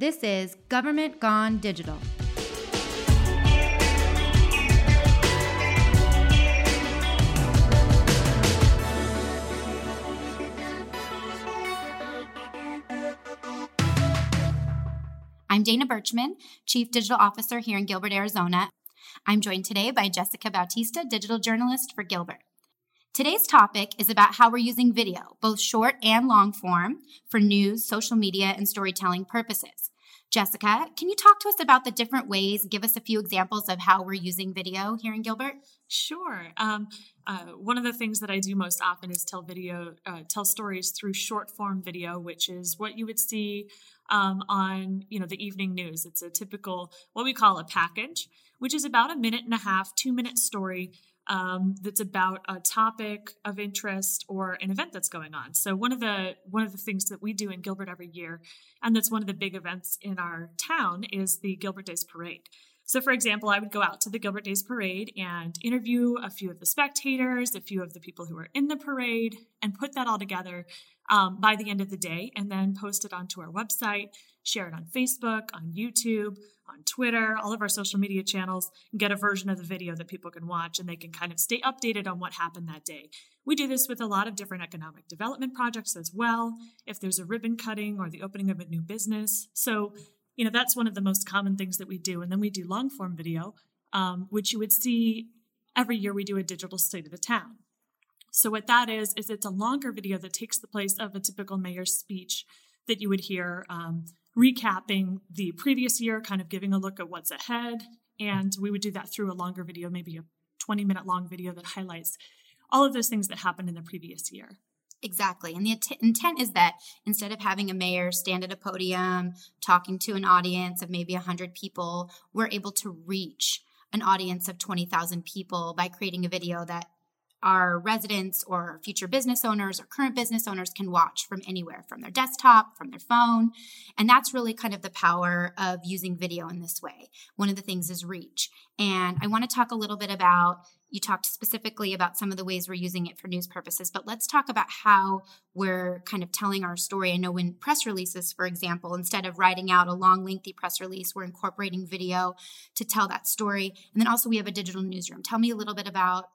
This is Government Gone Digital. I'm Dana Birchman, Chief Digital Officer here in Gilbert, Arizona. I'm joined today by Jessica Bautista, Digital Journalist for Gilbert. Today's topic is about how we're using video, both short and long form, for news, social media, and storytelling purposes. Jessica, can you talk to us about the different ways and give us a few examples of how we're using video here in Gilbert? Sure. One of the things that I do most often is tell stories through short form video, which is what you would see on the evening news. It's a typical, what we call a package, which is about a minute and a half, 2-minute story that's about a topic of interest or an event that's going on. So one of the things that we do in Gilbert every year, and that's one of the big events in our town, is the Gilbert Days Parade. So, for example, I would go out to the Gilbert Days Parade and interview a few of the spectators, a few of the people who are in the parade, and put that all together by the end of the day, and then post it onto our website, share it on Facebook, on YouTube, on Twitter, all of our social media channels, and get a version of the video that people can watch, and they can kind of stay updated on what happened that day. We do this with a lot of different economic development projects as well, if there's a ribbon cutting or the opening of a new business. So, that's one of the most common things that we do. And then we do long-form video, which you would see every year. We do a digital state of the town. So what that is it's a longer video that takes the place of a typical mayor's speech that you would hear, recapping the previous year, kind of giving a look at what's ahead. And we would do that through a longer video, maybe a 20-minute long video that highlights all of those things that happened in the previous year. Exactly. And the intent is that instead of having a mayor stand at a podium talking to an audience of maybe 100 people, we're able to reach an audience of 20,000 people by creating a video that our residents or future business owners or current business owners can watch from anywhere, from their desktop, from their phone. And that's really kind of the power of using video in this way. One of the things is reach. And I want to talk a little bit about, you talked specifically about some of the ways we're using it for news purposes, but let's talk about how we're kind of telling our story. I know in press releases, for example, instead of writing out a long, lengthy press release, we're incorporating video to tell that story. And then also we have a digital newsroom. Tell me a little bit about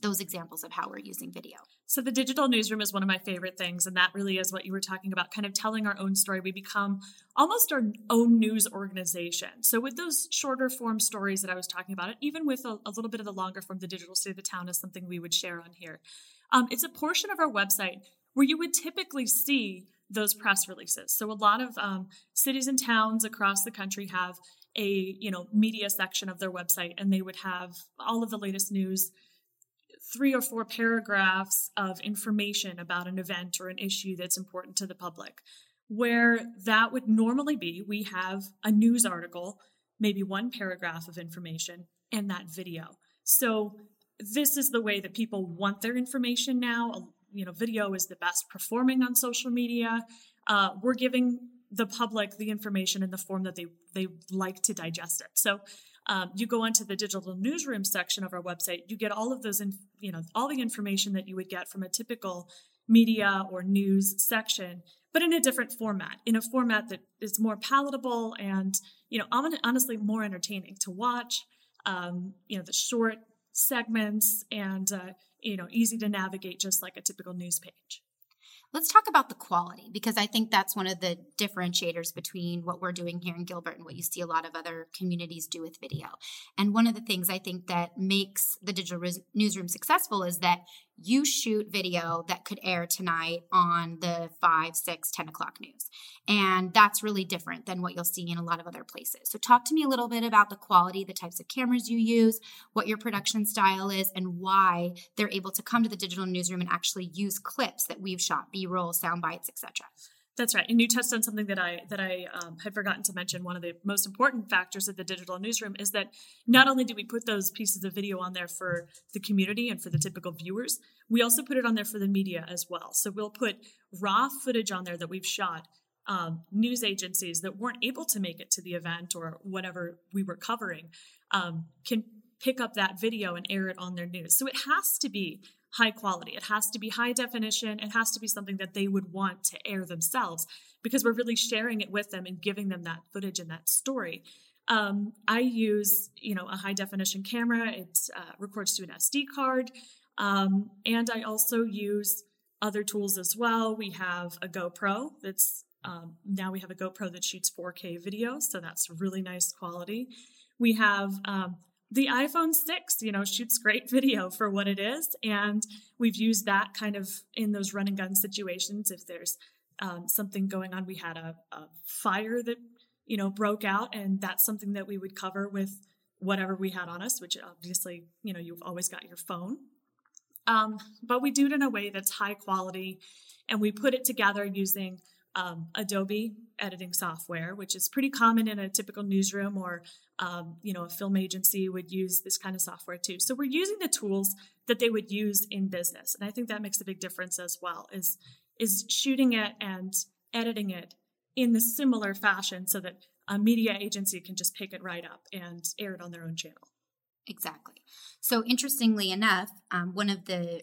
those examples of how we're using video. So the digital newsroom is one of my favorite things, and that really is what you were talking about, kind of telling our own story. We become almost our own news organization. So with those shorter form stories that I was talking about, even with a little bit of the longer form, the digital state of the town is something we would share on here. It's a portion of our website where you would typically see those press releases. So a lot of cities and towns across the country have a media section of their website, and they would have all of the latest news, 3 or 4 paragraphs of information about an event or an issue that's important to the public. Where that would normally be, we have a news article, maybe one paragraph of information, and that video. So this is the way that people want their information now. Video is the best performing on social media. We're giving the public the information in the form that they like to digest it. So you go onto the digital newsroom section of our website, you get all of those, all the information that you would get from a typical media or news section, but in a different format, in a format that is more palatable and, honestly, more entertaining to watch, the short segments and, easy to navigate, just like a typical news page. Let's talk about the quality, because I think that's one of the differentiators between what we're doing here in Gilbert and what you see a lot of other communities do with video. And one of the things I think that makes the digital newsroom successful is that you shoot video that could air tonight on the 5, 6, 10 o'clock news. And that's really different than what you'll see in a lot of other places. So talk to me a little bit about the quality, the types of cameras you use, what your production style is, and why they're able to come to the digital newsroom and actually use clips that we've shot, B-roll, sound bites, etc. That's right. And you touched on something that I had forgotten to mention. One of the most important factors of the digital newsroom is that not only do we put those pieces of video on there for the community and for the typical viewers, we also put it on there for the media as well. So we'll put raw footage on there that we've shot, news agencies that weren't able to make it to the event or whatever we were covering can pick up that video and air it on their news. So it has to be high quality. It has to be high definition. It has to be something that they would want to air themselves because we're really sharing it with them and giving them that footage and that story. I use, a high definition camera. It records to an SD card. And I also use other tools as well. We have a GoPro that's now we have a GoPro that shoots 4K video. So that's really nice quality. We have the iPhone 6, shoots great video for what it is. And we've used that kind of in those run and gun situations. If there's something going on, we had a fire that, broke out. And that's something that we would cover with whatever we had on us, which obviously, you've always got your phone. But we do it in a way that's high quality. And we put it together using Adobe editing software, which is pretty common in a typical newsroom or, a film agency would use this kind of software too. So we're using the tools that they would use in business. And I think that makes a big difference as well is shooting it and editing it in the similar fashion so that a media agency can just pick it right up and air it on their own channel. Exactly. So interestingly enough, one of the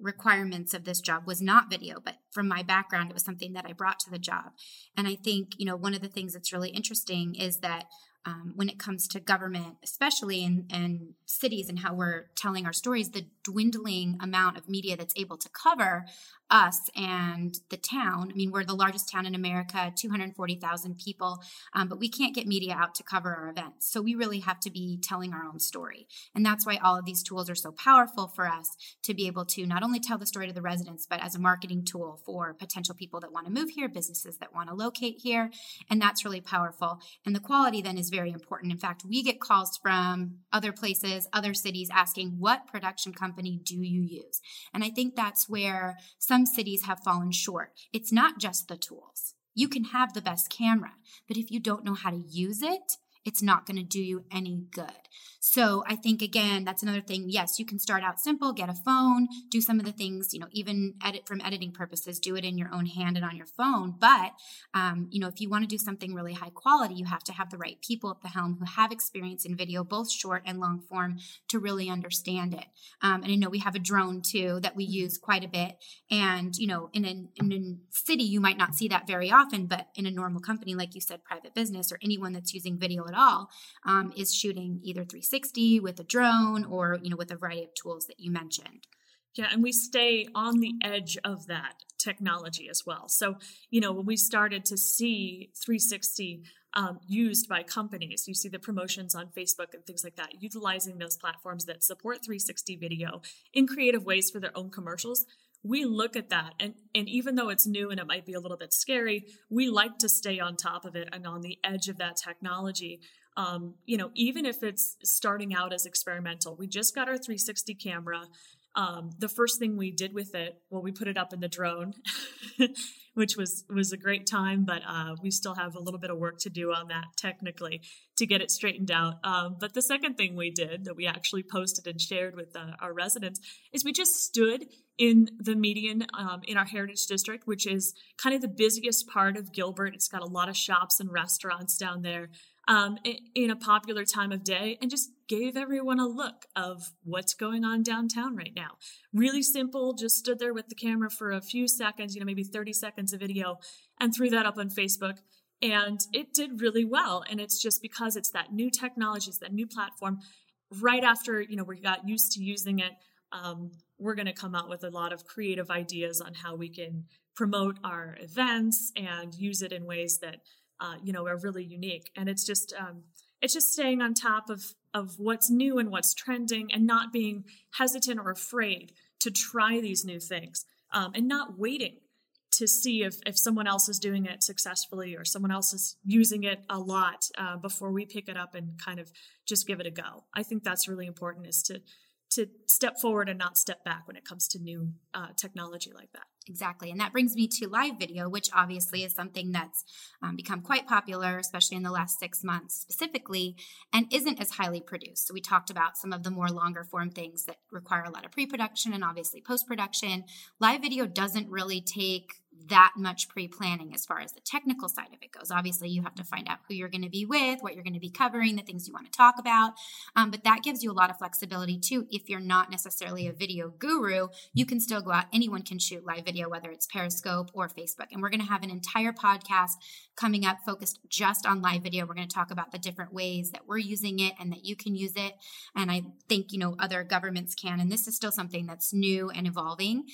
requirements of this job was not video, but from my background, it was something that I brought to the job. And I think, one of the things that's really interesting is that when it comes to government, especially in cities and how we're telling our stories, the dwindling amount of media that's able to cover us and the town. I mean, we're the largest town in America, 240,000 people, but we can't get media out to cover our events. So we really have to be telling our own story. And that's why all of these tools are so powerful for us to be able to not only tell the story to the residents, but as a marketing tool for potential people that want to move here, businesses that want to locate here. And that's really powerful. And the quality then is very important. In fact, we get calls from other places, other cities asking, what production company do you use? And I think that's where some cities have fallen short. It's not just the tools. You can have the best camera, but if you don't know how to use it, it's not going to do you any good. So I think, again, that's another thing. Yes, you can start out simple, get a phone, do some of the things, even edit from editing purposes, do it in your own hand and on your phone. But, if you want to do something really high quality, you have to have the right people at the helm who have experience in video, both short and long form, to really understand it. And I know we have a drone, too, that we use quite a bit. And, in a city, you might not see that very often, but in a normal company, like you said, private business or anyone that's using video at all is shooting either 360 with a drone or, with a variety of tools that you mentioned. Yeah. And we stay on the edge of that technology as well. So, when we started to see 360 used by companies, you see the promotions on Facebook and things like that, utilizing those platforms that support 360 video in creative ways for their own commercials. We look at that. And even though it's new and it might be a little bit scary, we like to stay on top of it and on the edge of that technology. Even if it's starting out as experimental, we just got our 360 camera. The first thing we did with it, we put it up in the drone, which was a great time, but we still have a little bit of work to do on that technically to get it straightened out. But the second thing we did that we actually posted and shared with our residents is we just stood in the median in our Heritage District, which is kind of the busiest part of Gilbert. It's got a lot of shops and restaurants down there. In a popular time of day, and just gave everyone a look of what's going on downtown right now. Really simple, just stood there with the camera for a few seconds, maybe 30 seconds of video, and threw that up on Facebook. And it did really well. And it's just because it's that new technology, it's that new platform. Right after, we got used to using it, we're going to come out with a lot of creative ideas on how we can promote our events and use it in ways that are really unique. And it's just staying on top of what's new and what's trending and not being hesitant or afraid to try these new things and not waiting to see if someone else is doing it successfully or someone else is using it a lot before we pick it up and kind of just give it a go. I think that's really important is to step forward and not step back when it comes to new technology like that. Exactly. And that brings me to live video, which obviously is something that's become quite popular, especially in the last 6 months specifically, and isn't as highly produced. So we talked about some of the more longer form things that require a lot of pre-production and obviously post-production. Live video doesn't really take that much pre-planning as far as the technical side of it goes. Obviously, you have to find out who you're going to be with, what you're going to be covering, the things you want to talk about. But that gives you a lot of flexibility too. If you're not necessarily a video guru, you can still go out. Anyone can shoot live video, whether it's Periscope or Facebook. And we're going to have an entire podcast coming up focused just on live video. We're going to talk about the different ways that we're using it and that you can use it. And I think, you know, other governments can. And this is still something that's new and evolving.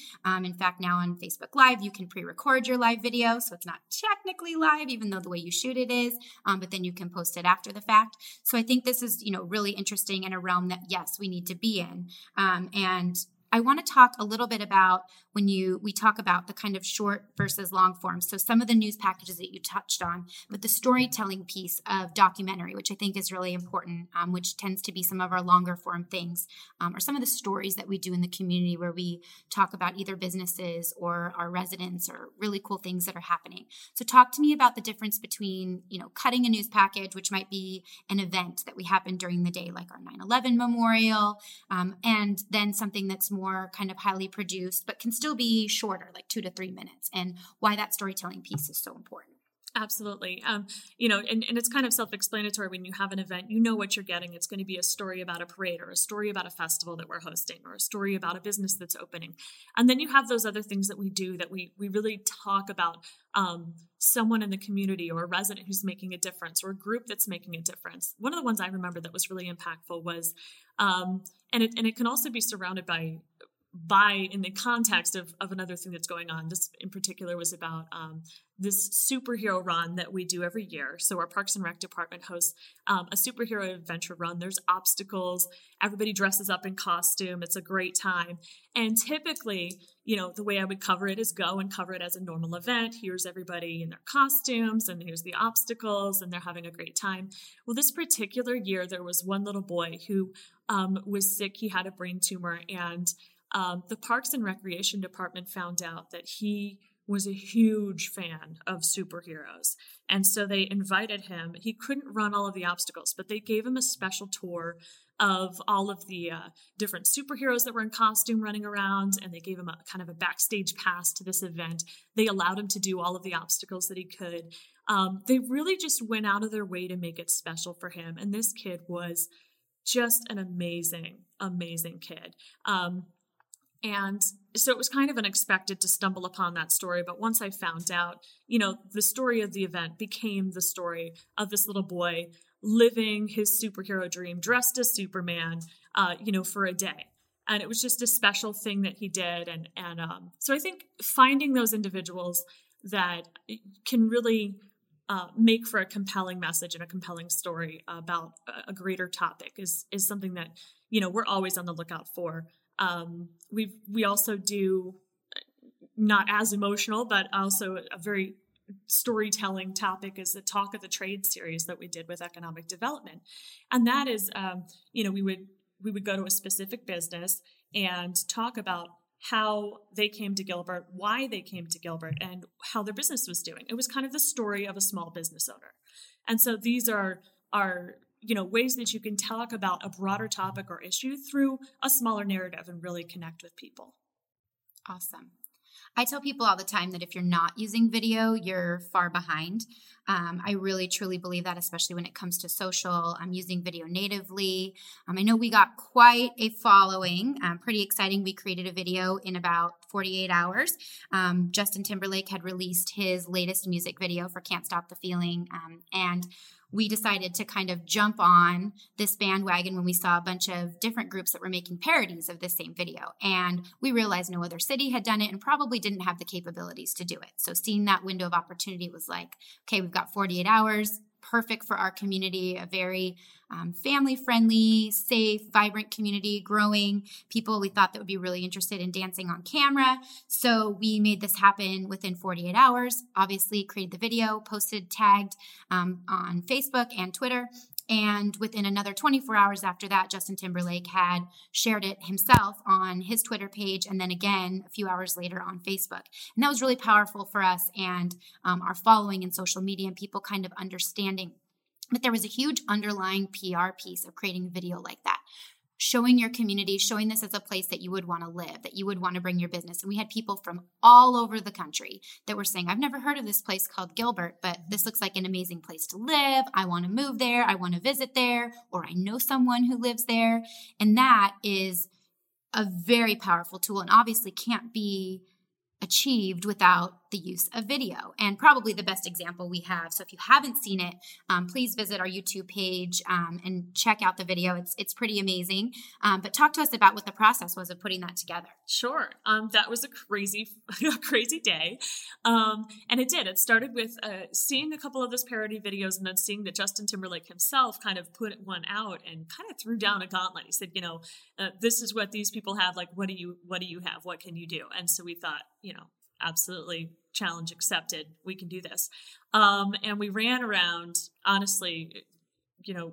In fact, now on Facebook Live, you can pre-record your live video. So it's not technically live, even though the way you shoot it is, but then you can post it after the fact. So I think this is, you know, really interesting and a realm that, yes, we need to be in. And I want to talk a little bit about when we talk about the kind of short versus long form. So some of the news packages that you touched on, but the storytelling piece of documentary, which I think is really important, which tends to be some of our longer form things, or some of the stories that we do in the community where we talk about either businesses or our residents or really cool things that are happening. So talk to me about the difference between, you know, cutting a news package, which might be an event that we happen during the day, like our 9/11 memorial, and then something that's more kind of highly produced, but can still be shorter, like 2 to 3 minutes, and why that storytelling piece is so important. Absolutely. You know, and it's kind of self-explanatory when you have an event, you know what you're getting. It's going to be a story about a parade or a story about a festival that we're hosting or a story about a business that's opening. And then you have those other things that we do that we really talk about, someone in the community or a resident who's making a difference or a group that's making a difference. One of the ones I remember that was really impactful was, and it can also be surrounded by in the context of another thing that's going on. This in particular was about this superhero run that we do every year. So our Parks and Rec department hosts a superhero adventure run. There's obstacles. Everybody dresses up in costume. It's a great time. And typically, you know, the way I would cover it is go and cover it as a normal event. Here's everybody in their costumes and here's the obstacles and they're having a great time. Well, this particular year, there was one little boy who was sick. He had a brain tumor, and the Parks and Recreation Department found out that he was a huge fan of superheroes. And so they invited him. He couldn't run all of the obstacles, but they gave him a special tour of all of the different superheroes that were in costume running around. And they gave him a kind of a backstage pass to this event. They allowed him to do all of the obstacles that he could. They really just went out of their way to make it special for him. And this kid was just an amazing, amazing kid. And so it was kind of unexpected to stumble upon that story. But once I found out, you know, the story of the event became the story of this little boy living his superhero dream, dressed as Superman, you know, for a day. And it was just a special thing that he did. And so I think finding those individuals that can really make for a compelling message and a compelling story about a greater topic is something that, you know, we're always on the lookout for. We also do not as emotional, but also a very storytelling topic is the Talk of the Trade series that we did with economic development. And that is, you know, we would go to a specific business and talk about how they came to Gilbert, why they came to Gilbert, and how their business was doing. It was kind of the story of a small business owner. And so these are you know, ways that you can talk about a broader topic or issue through a smaller narrative and really connect with people. Awesome. I tell people all the time that if you're not using video, you're far behind. I really, truly believe that, especially when it comes to social. I'm using video natively. I know we got quite a following. Pretty exciting. We created a video in about 48 hours. Justin Timberlake had released his latest music video for Can't Stop the Feeling. And we decided to kind of jump on this bandwagon when we saw a bunch of different groups that were making parodies of this same video. And we realized no other city had done it and probably didn't have the capabilities to do it. So seeing that window of opportunity was like, okay, we've got 48 hours, perfect for our community, a very family-friendly, safe, vibrant community, growing people we thought that would be really interested in dancing on camera. So we made this happen within 48 hours, obviously created the video, posted, tagged on Facebook and Twitter. And within another 24 hours after that, Justin Timberlake had shared it himself on his Twitter page, and then again a few hours later on Facebook. And that was really powerful for us and our following in social media and people kind of understanding. But there was a huge underlying PR piece of creating a video like that. showing your community, showing this as a place that you would want to live, that you would want to bring your business. And we had people from all over the country that were saying, I've never heard of this place called Gilbert, but this looks like an amazing place to live. I want to move there. I want to visit there, or I know someone who lives there. And that is a very powerful tool, and obviously can't be achieved without the use of video. And probably the best example we have, so if you haven't seen it, please visit our YouTube page and check out the video. It's pretty amazing. But talk to us about what the process was of putting that together. Sure. That was a crazy day. And it did. It started with seeing a couple of those parody videos, and then seeing that Justin Timberlake himself kind of put one out and kind of threw down a gauntlet. He said, this is what these people have. Like, what do you have? What can you do? And so we thought, absolutely, challenge accepted. We can do this. And we ran around, honestly,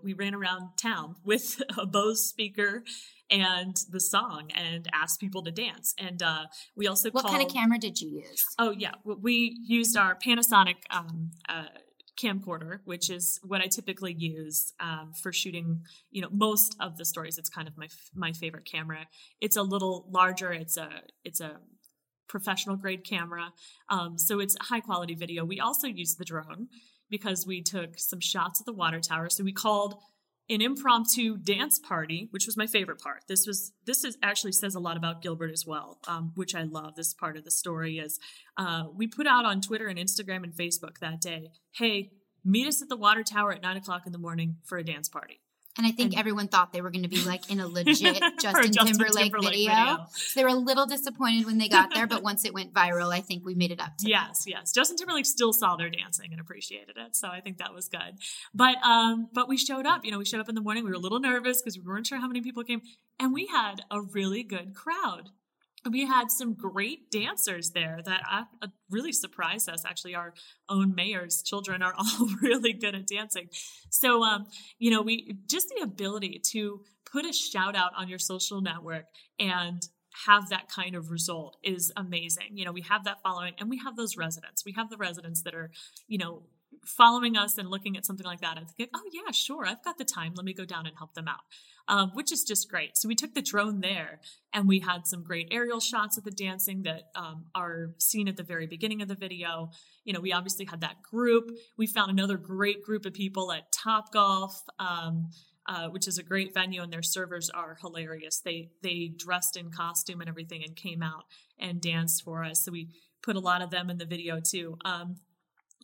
we ran around town with a Bose speaker and the song and asked people to dance. And we also What kind of camera did you use? Oh, yeah. We used our Panasonic camcorder, which is what I typically use for shooting, most of the stories. It's kind of my favorite camera. It's a little larger. It's a professional grade camera. So it's high quality video. We also used the drone because we took some shots at the water tower. So we called an impromptu dance party, which was my favorite part. This actually says a lot about Gilbert as well, which I love. This part of the story is we put out on Twitter and Instagram and Facebook that day, hey, meet us at the water tower at 9:00 in the morning for a dance party. And I think everyone thought they were going to be like in a legit Justin Timberlake video. So they were a little disappointed when they got there, but once it went viral, I think we made it up to them. Yes. Justin Timberlake still saw their dancing and appreciated it. So I think that was good. But we showed up, we showed up in the morning. We were a little nervous because we weren't sure how many people came, and we had a really good crowd. We had some great dancers there that really surprised us. Actually, our own mayor's children are all really good at dancing. So, we just the ability to put a shout out on your social network and have that kind of result is amazing. We have that following, and we have those residents. We have the residents that are, following us and looking at something like that and thinking, oh yeah, sure, I've got the time. Let me go down and help them out, which is just great. So we took the drone there, and we had some great aerial shots of the dancing that are seen at the very beginning of the video. We obviously had that group. We found another great group of people at Topgolf, which is a great venue, and their servers are hilarious. They dressed in costume and everything and came out and danced for us. So we put a lot of them in the video too.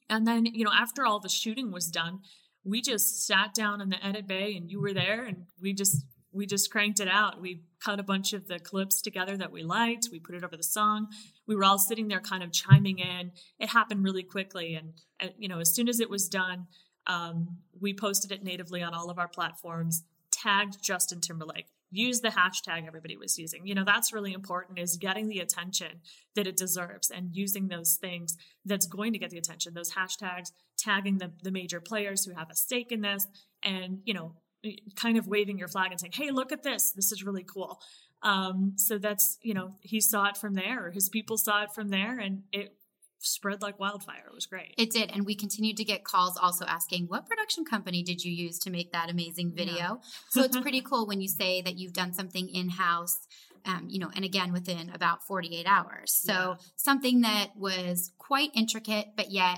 And then, after all the shooting was done, we just sat down in the edit bay, and you were there, and we just cranked it out. We cut a bunch of the clips together that we liked. We put it over the song. We were all sitting there kind of chiming in. It happened really quickly. And as soon as it was done, we posted it natively on all of our platforms, tagged Justin Timberlake. Use the hashtag everybody was using. That's really important, is getting the attention that it deserves and using those things that's going to get the attention, those hashtags, tagging the major players who have a stake in this, and, kind of waving your flag and saying, hey, look at this. This is really cool. So that's, he saw it from there, or his people saw it from there, and it spread like wildfire. It was great. It did. And we continued to get calls also asking, what production company did you use to make that amazing video? Yeah. So it's pretty cool when you say that you've done something in-house, and again, within about 48 hours. So something that was quite intricate, but yet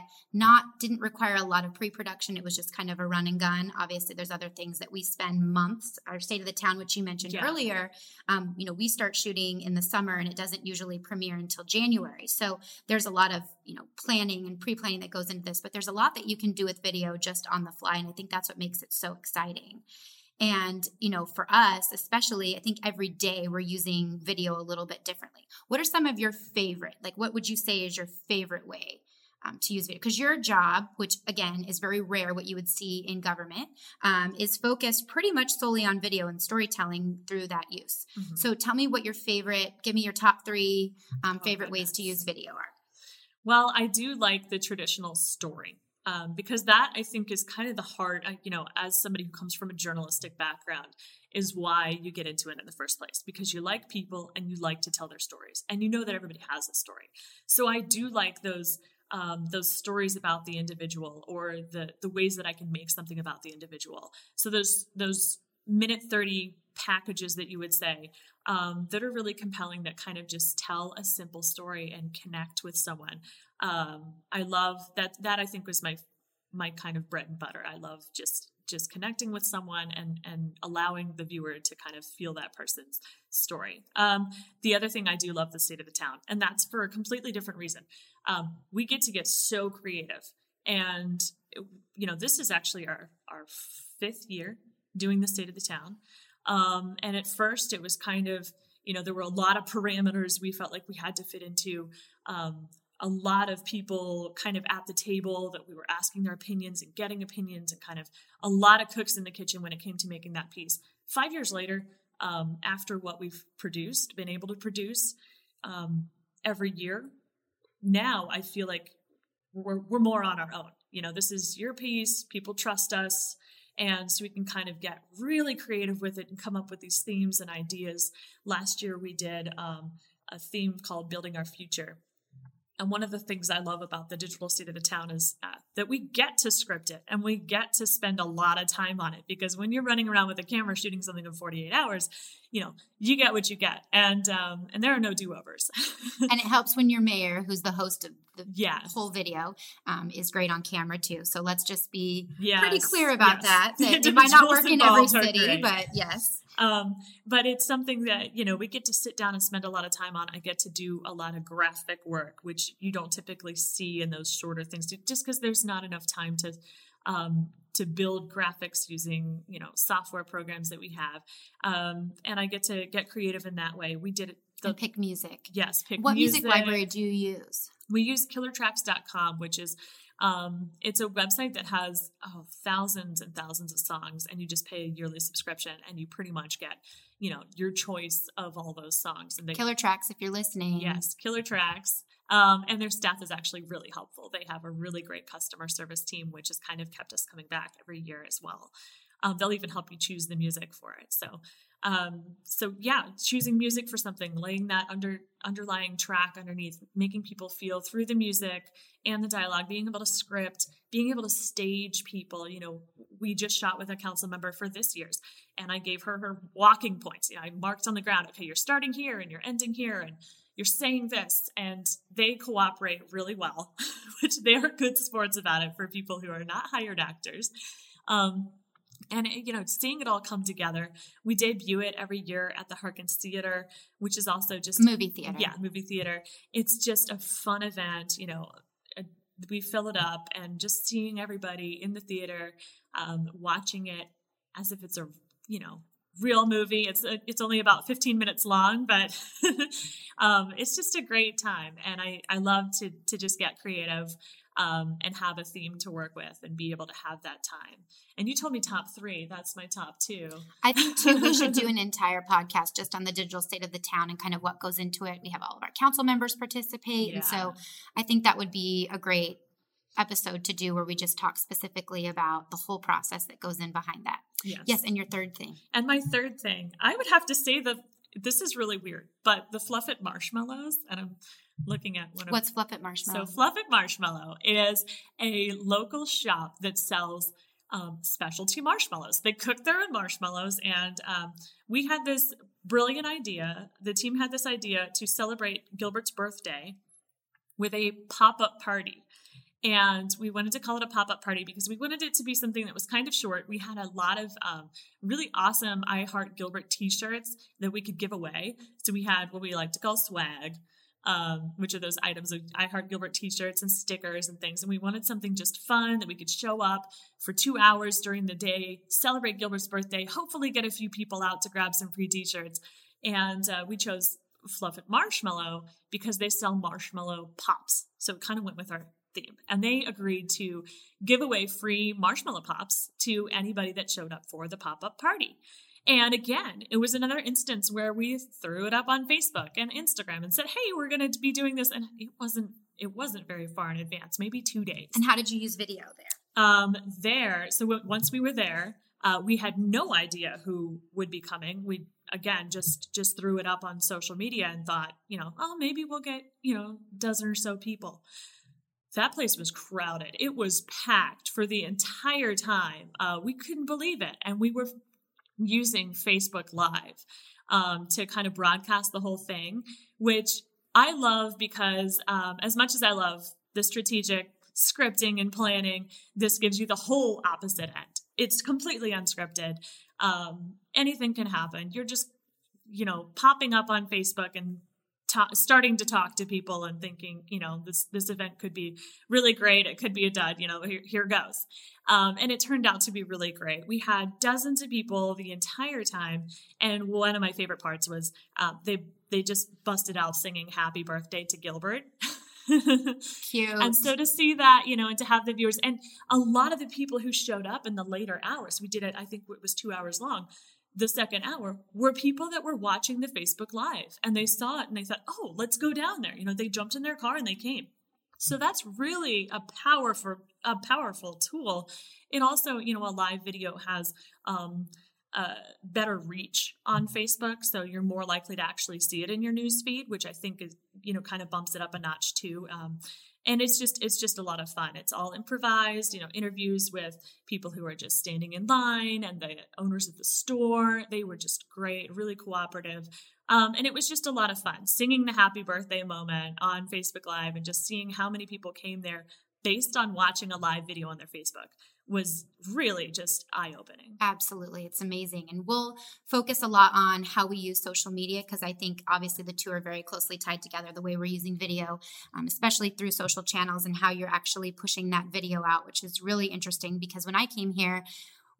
didn't require a lot of pre-production. It was just kind of a run and gun. Obviously, there's other things that we spend months. Our State of the Town, which you mentioned earlier, we start shooting in the summer, and it doesn't usually premiere until January. So there's a lot of, planning and pre-planning that goes into this, but there's a lot that you can do with video just on the fly. And I think that's what makes it so exciting. And, for us, especially, I think every day we're using video a little bit differently. What are some of your favorite, what would you say is your favorite way to use video? Because your job, which again is very rare, what you would see in government, is focused pretty much solely on video and storytelling through that use. Mm-hmm. So tell me what your favorite, give me your top three favorite ways to use video are. Well, I do like the traditional story. Because that, I think, is kind of the heart, as somebody who comes from a journalistic background, is why you get into it in the first place, because you like people and you like to tell their stories, and that everybody has a story. So I do like those stories about the individual, or the ways that I can make something about the individual. So those minute 30 packages that you would say, that are really compelling, that kind of just tell a simple story and connect with someone. I love that. That I think was my kind of bread and butter. I love just connecting with someone and allowing the viewer to kind of feel that person's story. The other thing, I do love the state of the town, and that's for a completely different reason. We get to get so creative, and this is actually our 5th year doing the state of the town. And at first it was kind of, there were a lot of parameters we felt like we had to fit into, a lot of people kind of at the table that we were asking their opinions and getting opinions, and kind of a lot of cooks in the kitchen when it came to making that piece. 5 years later, after what we've produced, been able to produce every year, now I feel like we're more on our own. This is your piece, people trust us. And so we can kind of get really creative with it and come up with these themes and ideas. Last year we did a theme called Building Our Future. And one of the things I love about the digital state of the town is that we get to script it and we get to spend a lot of time on it, because when you're running around with a camera shooting something in 48 hours, you get what you get. And there are no do-overs. And it helps when your mayor, who's the host of the whole video, is great on camera too. So let's just be pretty clear about that it might not work in every city, but yes. But it's something that, we get to sit down and spend a lot of time on. I get to do a lot of graphic work, which you don't typically see in those shorter things, just because there's not enough time to build graphics using, software programs that we have. And I get to get creative in that way. We did it. And pick music. Yes. What music library do you use? We use killertracks.com, which is, it's a website that has thousands and thousands of songs, and you just pay a yearly subscription and you pretty much get, your choice of all those songs. And Killer Tracks, if you're listening. Yes. Killer Tracks. And their staff is actually really helpful. They have a really great customer service team, which has kind of kept us coming back every year as well. They'll even help you choose the music for it. So choosing music for something, laying that underlying track underneath, making people feel through the music and the dialogue, being able to script, being able to stage people. We just shot with a council member for this year's, and I gave her walking points. I marked on the ground, okay, you're starting here and you're ending here and you're saying this, and they cooperate really well, which they are good sports about it for people who are not hired actors. And, seeing it all come together. We debut it every year at the Harkins Theater, which is also just... Movie theater. Yeah, movie theater. It's just a fun event, we fill it up, and just seeing everybody in the theater, watching it as if it's a, real movie. It's only about 15 minutes long, but it's just a great time. And I love to just get creative and have a theme to work with and be able to have that time. And you told me top 3. That's my top 2. I think too, we should do an entire podcast just on the digital state of the town and kind of what goes into it. We have all of our council members participate. Yeah. And so I think that would be a great episode to do, where we just talk specifically about the whole process that goes in behind that. Yes. And your third thing. And my third thing, I would have to say that this is really weird, but the Fluffet Marshmallows, and I'm looking at one of... What's Fluffet Marshmallow? So Fluffet Marshmallow is a local shop that sells specialty marshmallows. They cook their own marshmallows, and we had this brilliant idea. The team had this idea to celebrate Gilbert's birthday with a pop-up party. And we wanted to call it a pop-up party because we wanted it to be something that was kind of short. We had a lot of really awesome I Heart Gilbert t-shirts that we could give away. So we had what we like to call swag, which are those items of I Heart Gilbert t-shirts and stickers and things. And we wanted something just fun that we could show up for 2 hours during the day, celebrate Gilbert's birthday, hopefully get a few people out to grab some free t-shirts. And we chose Fluffet Marshmallow because they sell marshmallow pops. So it kind of went with our theme. And they agreed to give away free marshmallow pops to anybody that showed up for the pop-up party. And again, it was another instance where we threw it up on Facebook and Instagram and said, hey, we're going to be doing this. And it wasn't very far in advance, maybe 2 days. And how did you use video there? So once we were there, we had no idea who would be coming. We, again, just threw it up on social media and thought, maybe we'll get, a dozen or so people. That place was crowded. It was packed for the entire time. We couldn't believe it. And we were using Facebook Live to kind of broadcast the whole thing, which I love because as much as I love the strategic scripting and planning, this gives you the whole opposite end. It's completely unscripted. Anything can happen. You're just, popping up on Facebook and starting to talk to people and thinking, this event could be really great. It could be a dud, here goes. And it turned out to be really great. We had dozens of people the entire time. And one of my favorite parts was they just busted out singing Happy Birthday to Gilbert. Cute. And so to see that, and to have the viewers and a lot of the people who showed up in the later hours, we did it, I think it was 2 hours long. The second hour were people that were watching the Facebook Live and they saw it and they thought, oh, let's go down there. They jumped in their car and they came. So that's really a powerful tool. It also, a live video has better reach on Facebook. So you're more likely to actually see it in your newsfeed, which I think is, kind of bumps it up a notch too. And it's just a lot of fun. It's all improvised, interviews with people who are just standing in line and the owners of the store. They were just great, really cooperative. And it was just a lot of fun singing the Happy Birthday moment on Facebook Live and just seeing how many people came there based on watching a live video on their Facebook was really just eye-opening. Absolutely. It's amazing. And we'll focus a lot on how we use social media because I think obviously the two are very closely tied together, the way we're using video, especially through social channels and how you're actually pushing that video out, which is really interesting because when I came here,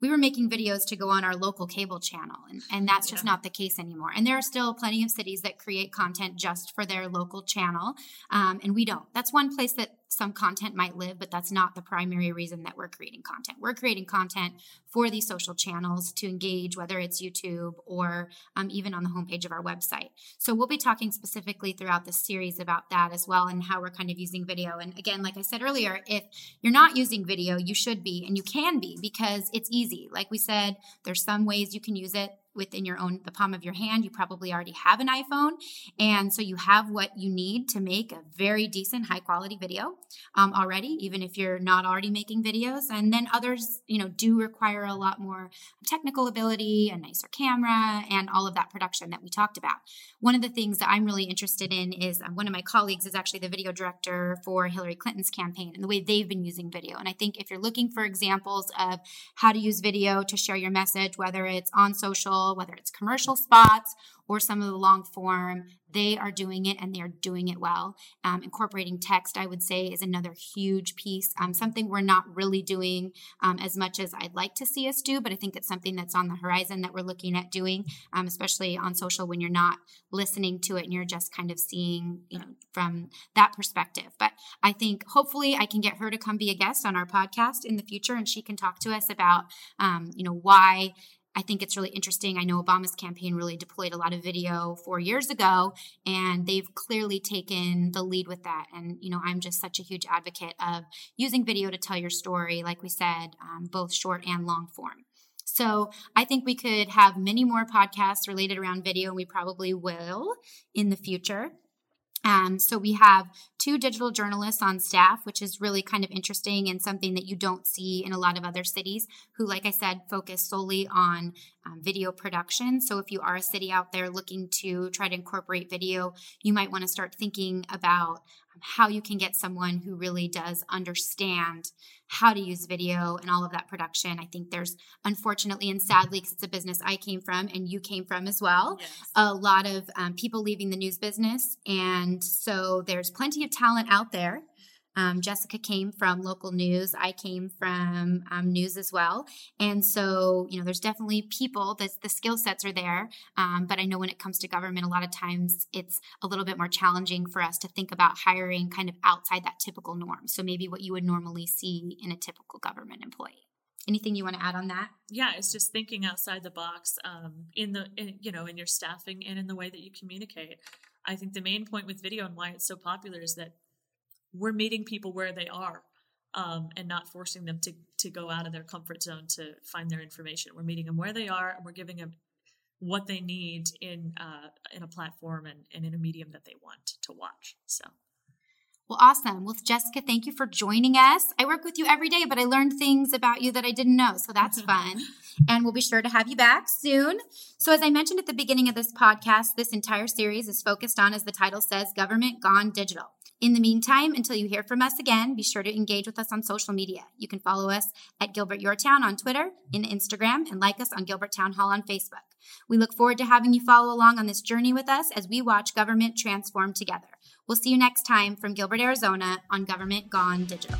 we were making videos to go on our local cable channel, and that's just not the case anymore. And there are still plenty of cities that create content just for their local channel, and we don't. That's one place that some content might live, but that's not the primary reason that we're creating content. We're creating content for these social channels to engage, whether it's YouTube or even on the homepage of our website. So we'll be talking specifically throughout this series about that as well and how we're kind of using video. And again, like I said earlier, if you're not using video, you should be, and you can be because it's easy. Like we said, there's some ways you can use it within the palm of your hand. You probably already have an iPhone. And so you have what you need to make a very decent, high quality video already, even if you're not already making videos. And then others, do require a lot more technical ability, a nicer camera, and all of that production that we talked about. One of the things that I'm really interested in is one of my colleagues is actually the video director for Hillary Clinton's campaign and the way they've been using video. And I think if you're looking for examples of how to use video to share your message, whether it's on social, whether it's commercial spots or some of the long form, they are doing it and they are doing it well. Incorporating text, I would say, is another huge piece, something we're not really doing as much as I'd like to see us do, but I think it's something that's on the horizon that we're looking at doing, especially on social when you're not listening to it and you're just kind of seeing from that perspective. But I think hopefully I can get her to come be a guest on our podcast in the future and she can talk to us about, why. I think it's really interesting. I know Obama's campaign really deployed a lot of video 4 years ago, and they've clearly taken the lead with that. And, I'm just such a huge advocate of using video to tell your story, like we said, both short and long form. So I think we could have many more podcasts related around video, and we probably will in the future. So we have two digital journalists on staff, which is really kind of interesting and something that you don't see in a lot of other cities who, like I said, focus solely on video production. So if you are a city out there looking to try to incorporate video, you might want to start thinking about how you can get someone who really does understand how to use video and all of that production. I think there's, unfortunately and sadly, because it's a business I came from and you came from as well, yes, a lot of people leaving the news business. And so there's plenty of talent out there. Jessica came from local news. I came from news as well. And so, there's definitely people that the skill sets are there. But I know when it comes to government, a lot of times it's a little bit more challenging for us to think about hiring kind of outside that typical norm. So maybe what you would normally see in a typical government employee. Anything you want to add on that? Yeah, it's just thinking outside the box in your staffing and in the way that you communicate. I think the main point with video and why it's so popular is that we're meeting people where they are and not forcing them to go out of their comfort zone to find their information. We're meeting them where they are and we're giving them what they need in a platform and in a medium that they want to watch. So Well, awesome. Well, Jessica, thank you for joining us. I work with you every day, but I learned things about you that I didn't know. So that's fun. And we'll be sure to have you back soon. So as I mentioned at the beginning of this podcast, this entire series is focused on, as the title says, government gone digital. In the meantime, until you hear from us again, be sure to engage with us on social media. You can follow us at Gilbert Your Town on Twitter and Instagram, and like us on Gilbert Town Hall on Facebook. We look forward to having you follow along on this journey with us as we watch government transform together. We'll see you next time from Gilbert, Arizona on Government Gone Digital.